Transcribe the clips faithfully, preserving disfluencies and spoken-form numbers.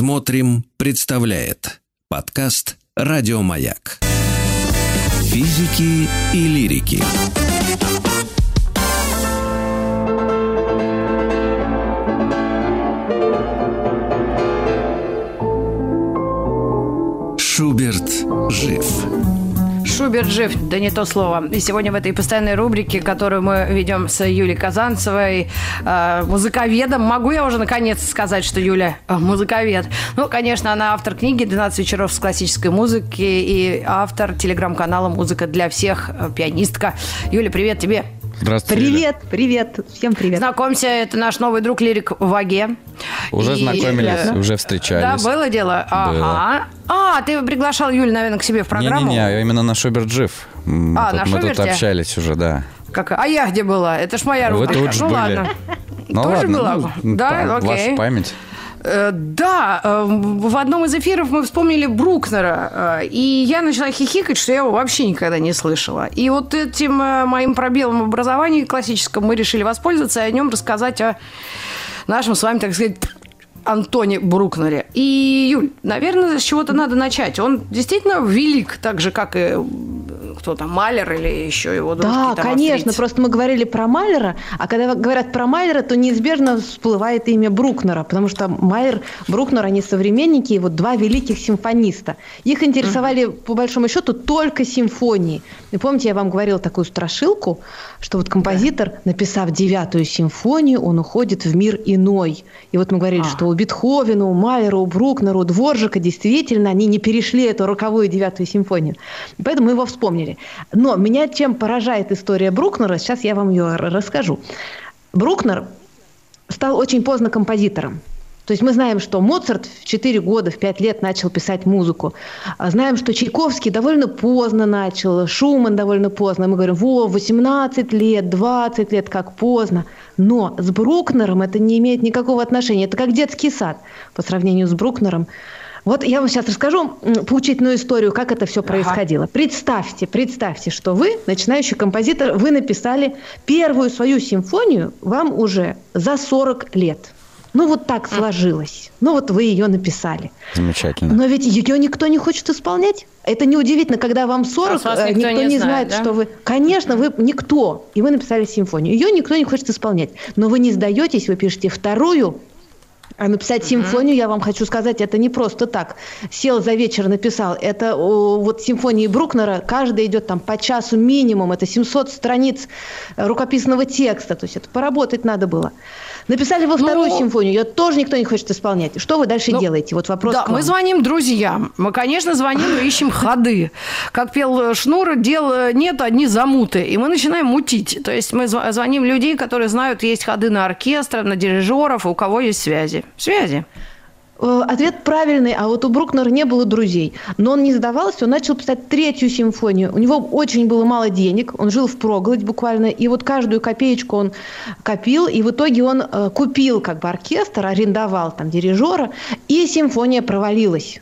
Смотрим, представляет подкаст «Радиомаяк». Физики и лирики. Шуберт жив. Шуберт жив, да не то слово. И сегодня в этой постоянной рубрике, которую мы ведем с Юлей Казанцевой, музыковедом, могу я уже наконец сказать, что Юля музыковед. Ну, конечно, она автор книги «двенадцать вечеров с классической музыкой» и автор телеграм-канала «Музыка для всех», пианистка. Юля, привет тебе. Здравствуйте. Привет, привет. Всем привет. Знакомься, это наш новый друг Лирик в Аге. Уже и... знакомились, уже встречались. Да, было дело? Ага. А, ты приглашал Юлю, наверное, к себе в программу? Не-не-не, именно на Шуберт жив. Мы, а, тут, на мы тут общались уже, да. Как? А я где была? Это ж моя рубрика. Вы тут же ну, были. Ладно. Ну, Тоже ладно, была? Ну, да, окей. Ваша память. Да, в одном из эфиров мы вспомнили Брукнера, и я начала хихикать, что я его вообще никогда не слышала. И вот этим моим пробелом в образовании классическом мы решили воспользоваться и о нем рассказать, о нашем с вами, так сказать, Антоне Брукнере. И, Юль, наверное, с чего-то надо начать. Он действительно велик, так же, как и... Кто там, Малер или еще его дружки? Да, там конечно, австрийцы. Просто мы говорили про Малера, а когда говорят про Малера, то неизбежно всплывает имя Брукнера, потому что Малер, Брукнер, они современники, и вот два великих симфониста. Их интересовали, mm-hmm. по большому счету, только симфонии. И помните, я вам говорила такую страшилку, что вот композитор, yeah. написав девятую симфонию, он уходит в мир иной. И вот мы говорили, ah. что у Бетховена, у Малера, у Брукнера, у Дворжака действительно они не перешли эту роковую девятую симфонию. И поэтому мы его вспомнили. Но меня чем поражает история Брукнера, сейчас я вам ее расскажу. Брукнер стал очень поздно композитором. То есть мы знаем, что Моцарт в четыре года, в пять лет начал писать музыку. Знаем, что Чайковский довольно поздно начал, Шуман довольно поздно. Мы говорим, во, восемнадцать лет, двадцать лет, как поздно. Но с Брукнером это не имеет никакого отношения. Это как детский сад по сравнению с Брукнером. Вот я вам сейчас расскажу поучительную историю, как это все происходило. Ага. Представьте, представьте, что вы, начинающий композитор, вы написали первую свою симфонию, вам уже за сорок лет. Ну, вот так сложилось. Ну, вот вы ее написали. Замечательно. Но ведь ее никто не хочет исполнять. Это неудивительно, когда вам сорок, а никто, никто не, не знает, да? что вы... Конечно, вы никто. И вы написали симфонию. Ее никто не хочет исполнять. Но вы не сдаетесь, вы пишете вторую. А написать симфонию, я вам хочу сказать, это не просто так. Сел за вечер, написал. Это вот симфонии Брукнера, каждая идет там по часу минимум. Это семьсот страниц рукописного текста. То есть это поработать надо было. Написали во вторую ну, симфонию, ее тоже никто не хочет исполнять. Что вы дальше ну, делаете? Вот вопрос да, к вам. Мы звоним друзьям. Мы, конечно, звоним и ищем ходы. Как пел Шнур, дел нет, одни замуты. И мы начинаем мутить. То есть мы звоним людей, которые знают, есть ходы на оркестр, на дирижеров, у кого есть связи. Связи. Ответ правильный, а вот у Брукнера не было друзей. Но он не сдавался, он начал писать третью симфонию. У него очень было мало денег, он жил впроголодь буквально, и вот каждую копеечку он копил, и в итоге он купил как бы оркестр, арендовал там дирижера, и симфония провалилась.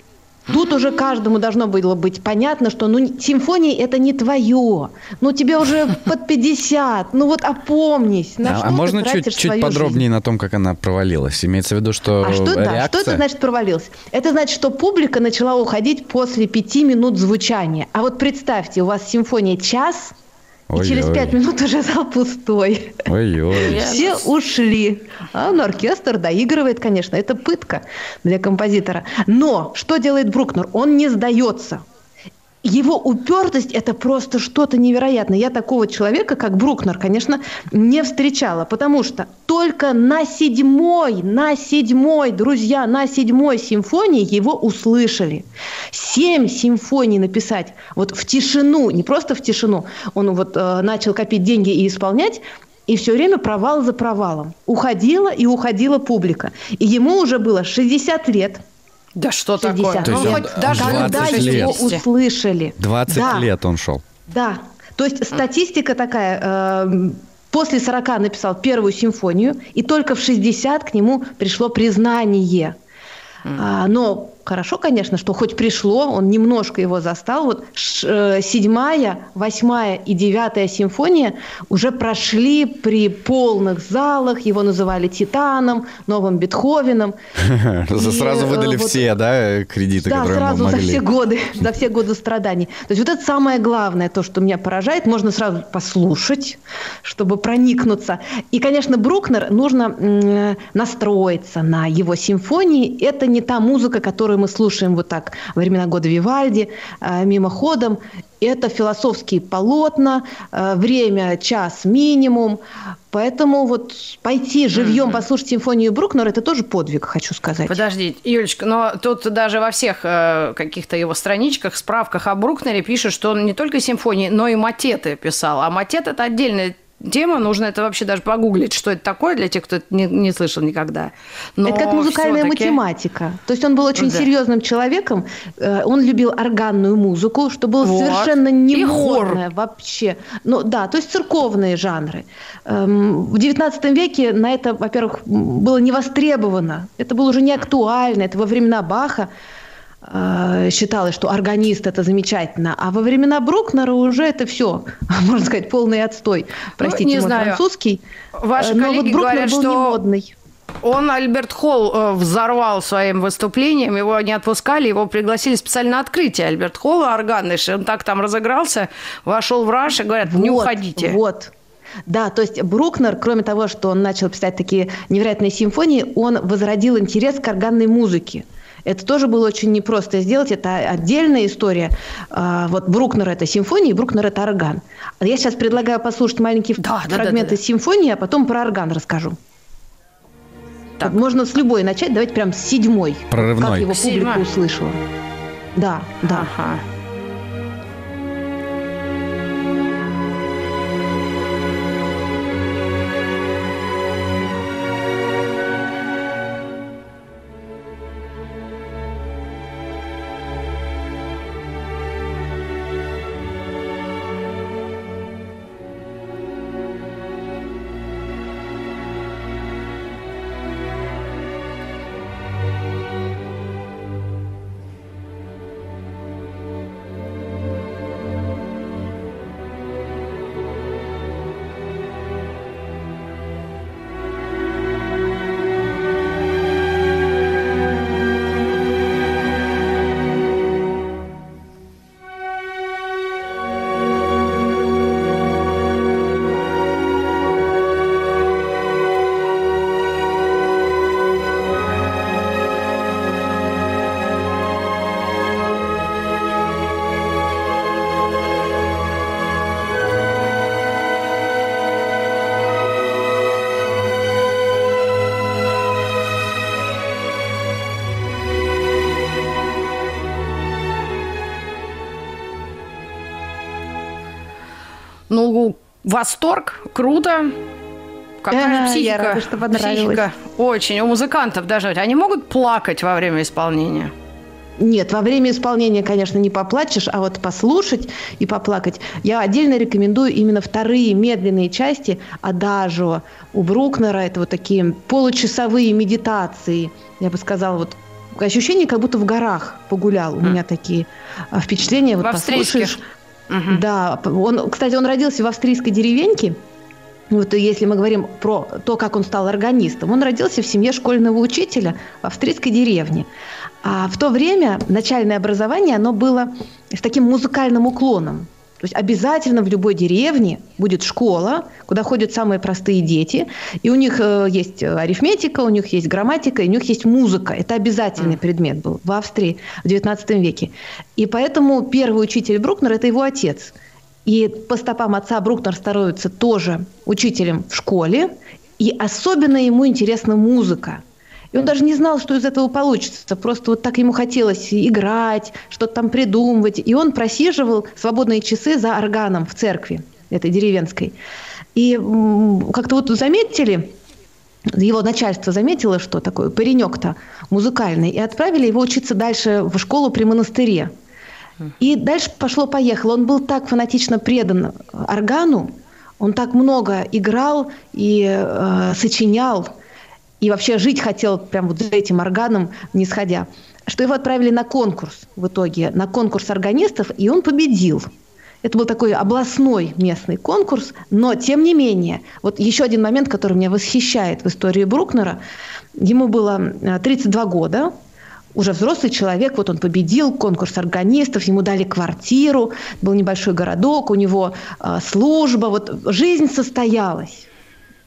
Тут уже каждому должно было быть понятно, что ну, симфония – это не твое. Ну, тебе уже под пятьдесят. Ну, вот опомнись. А, а можно чуть, чуть подробнее жизнь? На том, как она провалилась? Имеется в виду, что а что, реакция... Да, что это значит провалилась? Это значит, что публика начала уходить после пяти минут звучания. А вот представьте, у вас симфония час, ой-ой. И через пять минут уже зал пустой. Ой-ой. Все ушли. А ну, оркестр доигрывает, конечно. Это пытка для композитора. Но что делает Брукнер? Он не сдается. Его упертость – это просто что-то невероятное. Я такого человека, как Брукнер, конечно, не встречала. Потому что только на седьмой, на седьмой, друзья, на седьмой симфонии его услышали. Семь симфоний написать вот в тишину, не просто в тишину. Он вот э, начал копить деньги и исполнять. И все время провал за провалом. Уходила и уходила публика. И ему уже было шестьдесят лет. Да что шестьдесят. Такое? То есть он, даже когда его услышали. двадцать да. лет он шел. Да. То есть статистика такая. Э, после сорока написал первую симфонию, и только в шестьдесят к нему пришло признание. Mm-hmm. Но хорошо, конечно, что хоть пришло, он немножко его застал. Вот седьмая, восьмая и девятая симфония уже прошли при полных залах. Его называли Титаном, новым Бетховеном. Сразу выдали все, да, кредиты, которые мы могли. Да, сразу за все годы, за все годы страданий. То есть вот это самое главное, то, что меня поражает. Можно сразу послушать, чтобы проникнуться. И, конечно, Брукнер нужно настроиться на его симфонии. Это не та музыка, которую мы слушаем вот так во времена года Вивальди, мимоходом. Это философские полотна, время, час минимум. Поэтому вот пойти живьем mm-hmm. послушать симфонию Брукнера – это тоже подвиг, хочу сказать. Подожди, Юлечка, но тут даже во всех э, каких-то его страничках, справках о Брукнере пишут, что он не только симфонии, но и матеты писал. А матет – это отдельная тема, нужно это вообще даже погуглить, что это такое для тех, кто это не, не слышал никогда. Но это как музыкальная все-таки... математика. То есть он был очень да. серьезным человеком, он любил органную музыку, что было вот. совершенно немодное вообще. Ну да, то есть церковные жанры. В девятнадцатом веке на это, во-первых, было не востребовано, это было уже не актуально, это во времена Баха. Считалось, что органист – это замечательно. А во времена Брукнера уже это все, можно сказать, полный отстой. Простите, ну, мой французский. Ваши но коллеги вот говорят, был что немодный. Он, Альберт Холл, взорвал своим выступлением. Его не отпускали, его пригласили специально на открытие. Альберт Холл, органный, он так там разыгрался, вошел в раж и говорят, вот, не уходите. Вот. Да, то есть Брукнер, кроме того, что он начал писать такие невероятные симфонии, он возродил интерес к органной музыке. Это тоже было очень непросто сделать, это отдельная история. Вот Брукнер – это симфония, и Брукнер – это орган. Я сейчас предлагаю послушать маленькие да, фрагменты да, да, да. симфонии, а потом про орган расскажу. Так. Можно с любой начать, давайте прям с седьмой. Прорывной. Как его публика Седьмой. услышала. Да, да. Ага. Ну, восторг, круто. Какая же психика. Я рада, что понравилось. Психика очень. У музыкантов даже. Они могут плакать во время исполнения? Нет, во время исполнения, конечно, не поплачешь, а вот послушать и поплакать. Я отдельно рекомендую именно вторые медленные части адажио у Брукнера. Это вот такие получасовые медитации. Я бы сказала, вот ощущение, как будто в горах погулял. У меня такие впечатления. Вот послушаешь. Uh-huh. Да, он, кстати, он родился в австрийской деревеньке. Вот если мы говорим про то, как он стал органистом, он родился в семье школьного учителя в австрийской деревне. А в то время начальное образование, оно было с таким музыкальным уклоном. То есть обязательно в любой деревне будет школа, куда ходят самые простые дети. И у них есть арифметика, у них есть грамматика, и у них есть музыка. Это обязательный предмет был в Австрии в девятнадцатом веке. И поэтому первый учитель Брукнера – это его отец. И по стопам отца Брукнер становится тоже учителем в школе. И особенно ему интересна музыка. И он даже не знал, что из этого получится. Просто вот так ему хотелось играть, что-то там придумывать. И он просиживал свободные часы за органом в церкви этой деревенской. И как-то вот заметили, его начальство заметило, что такой паренек-то музыкальный, и отправили его учиться дальше в школу при монастыре. И дальше пошло-поехало. Он был так фанатично предан органу, он так много играл и э, сочинял. и вообще жить хотел прям вот этим органом, не сходя, что его отправили на конкурс в итоге, на конкурс органистов, и он победил. Это был такой областной местный конкурс, но тем не менее, вот еще один момент, который меня восхищает в истории Брукнера, ему было тридцать два года, уже взрослый человек, вот он победил конкурс органистов, ему дали квартиру, был небольшой городок, у него э, служба, вот жизнь состоялась.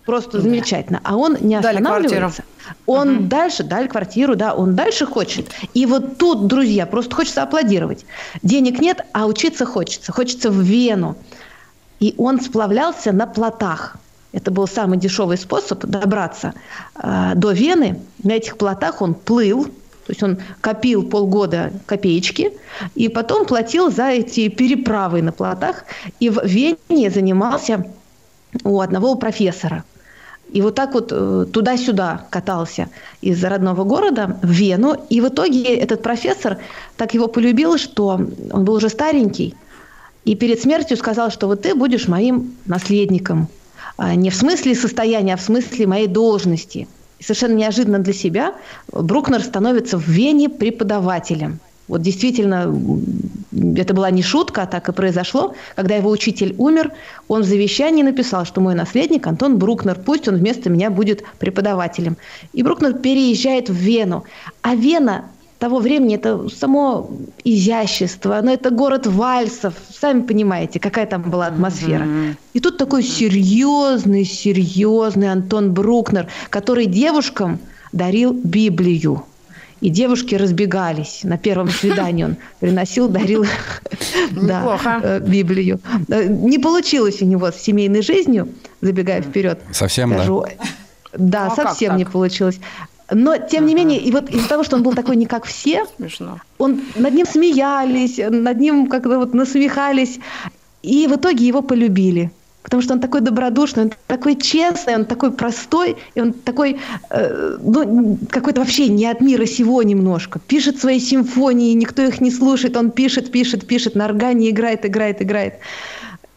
Просто да. Замечательно. А он не останавливается. Он угу. дальше, дали квартиру, да, он дальше хочет. И вот тут, друзья, просто хочется аплодировать. Денег нет, а учиться хочется. Хочется в Вену. И он сплавлялся на плотах. Это был самый дешевый способ добраться э, до Вены. На этих плотах он плыл. То есть он копил полгода копеечки и потом платил за эти переправы на плотах. И в Вене занимался у одного профессора. И вот так вот туда-сюда катался из родного города в Вену. И в итоге этот профессор так его полюбил, что он был уже старенький. И перед смертью сказал, что вот ты будешь моим наследником. Не в смысле состояния, а в смысле моей должности. И совершенно неожиданно для себя Брукнер становится в Вене преподавателем. Вот действительно, это была не шутка, а так и произошло. Когда его учитель умер, он в завещании написал, что мой наследник Антон Брукнер, пусть он вместо меня будет преподавателем. И Брукнер переезжает в Вену. А Вена того времени – это само изящество, но это город вальсов, сами понимаете, какая там была атмосфера. Mm-hmm. И тут такой серьезный-серьезный Антон Брукнер, который девушкам дарил Библию. И девушки разбегались. На первом свидании он приносил, дарил Библию. Не получилось у него с семейной жизнью, забегая вперед. Совсем, да? Да, совсем не получилось. Но, тем не менее, и вот из-за того, что он был такой не как все, он над ним смеялись, над ним как-то вот насмехались, и в итоге его полюбили. Потому что он такой добродушный, он такой честный, он такой простой, и он такой, э, ну, какой-то вообще не от мира сего немножко. Пишет свои симфонии, никто их не слушает, он пишет, пишет, пишет, на органе играет, играет, играет.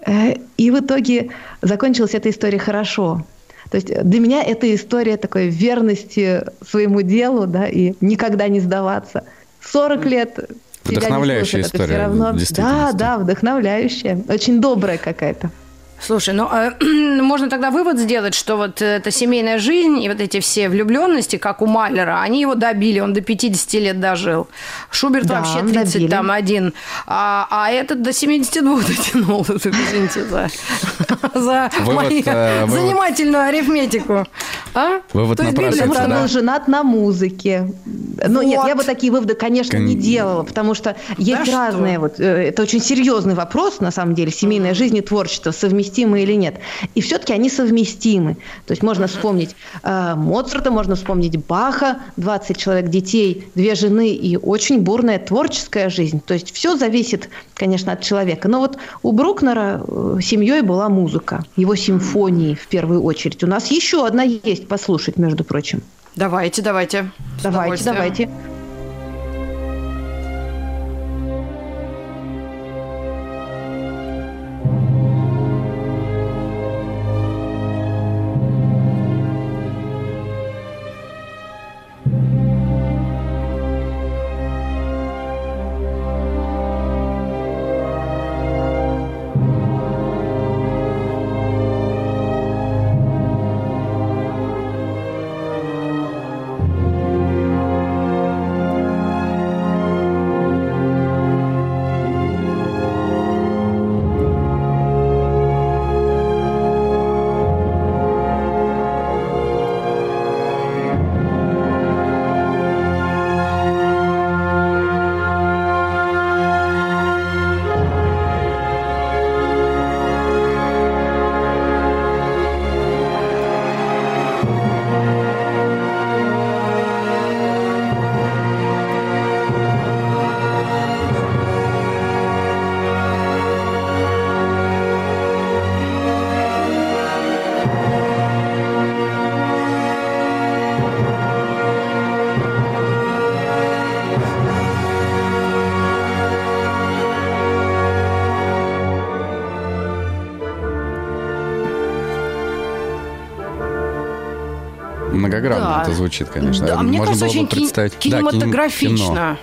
Э, и в итоге закончилась эта история хорошо. То есть для меня эта история такой верности своему делу, да, и никогда не сдаваться. сорок лет... Вдохновляющая слушают, история, равно... действительно. Да, да, вдохновляющая, очень добрая какая-то. Слушай, ну а, можно тогда вывод сделать, что вот эта семейная жизнь и вот эти все влюбленности, как у Малера, они его добили, он до пятидесяти лет дожил. Шуберт да, вообще тридцать один, а, а этот до семидесяти двух дотянул, извините, за, за вывод, мою э, занимательную арифметику. А? Вывод напрашивается, да? Потому что он был женат на музыке. Но вот. Нет, я бы такие выводы, конечно, Кон... не делала, потому что есть да разные, вот, это очень серьезный вопрос, на самом деле, семейная mm-hmm. жизнь и творчество, совместительство. Совместимы или нет. И все-таки они совместимы. То есть можно вспомнить э, Моцарта, можно вспомнить Баха, двадцать человек детей, две жены и очень бурная творческая жизнь. То есть все зависит, конечно, от человека. Но вот у Брукнера семьей была музыка, его симфонии в первую очередь. У нас еще одна есть послушать, между прочим. Давайте, давайте. Давайте, давайте. многогранно, да, это звучит, конечно. Да, мне можно кажется, было бы представить кин- кинематографично. Да,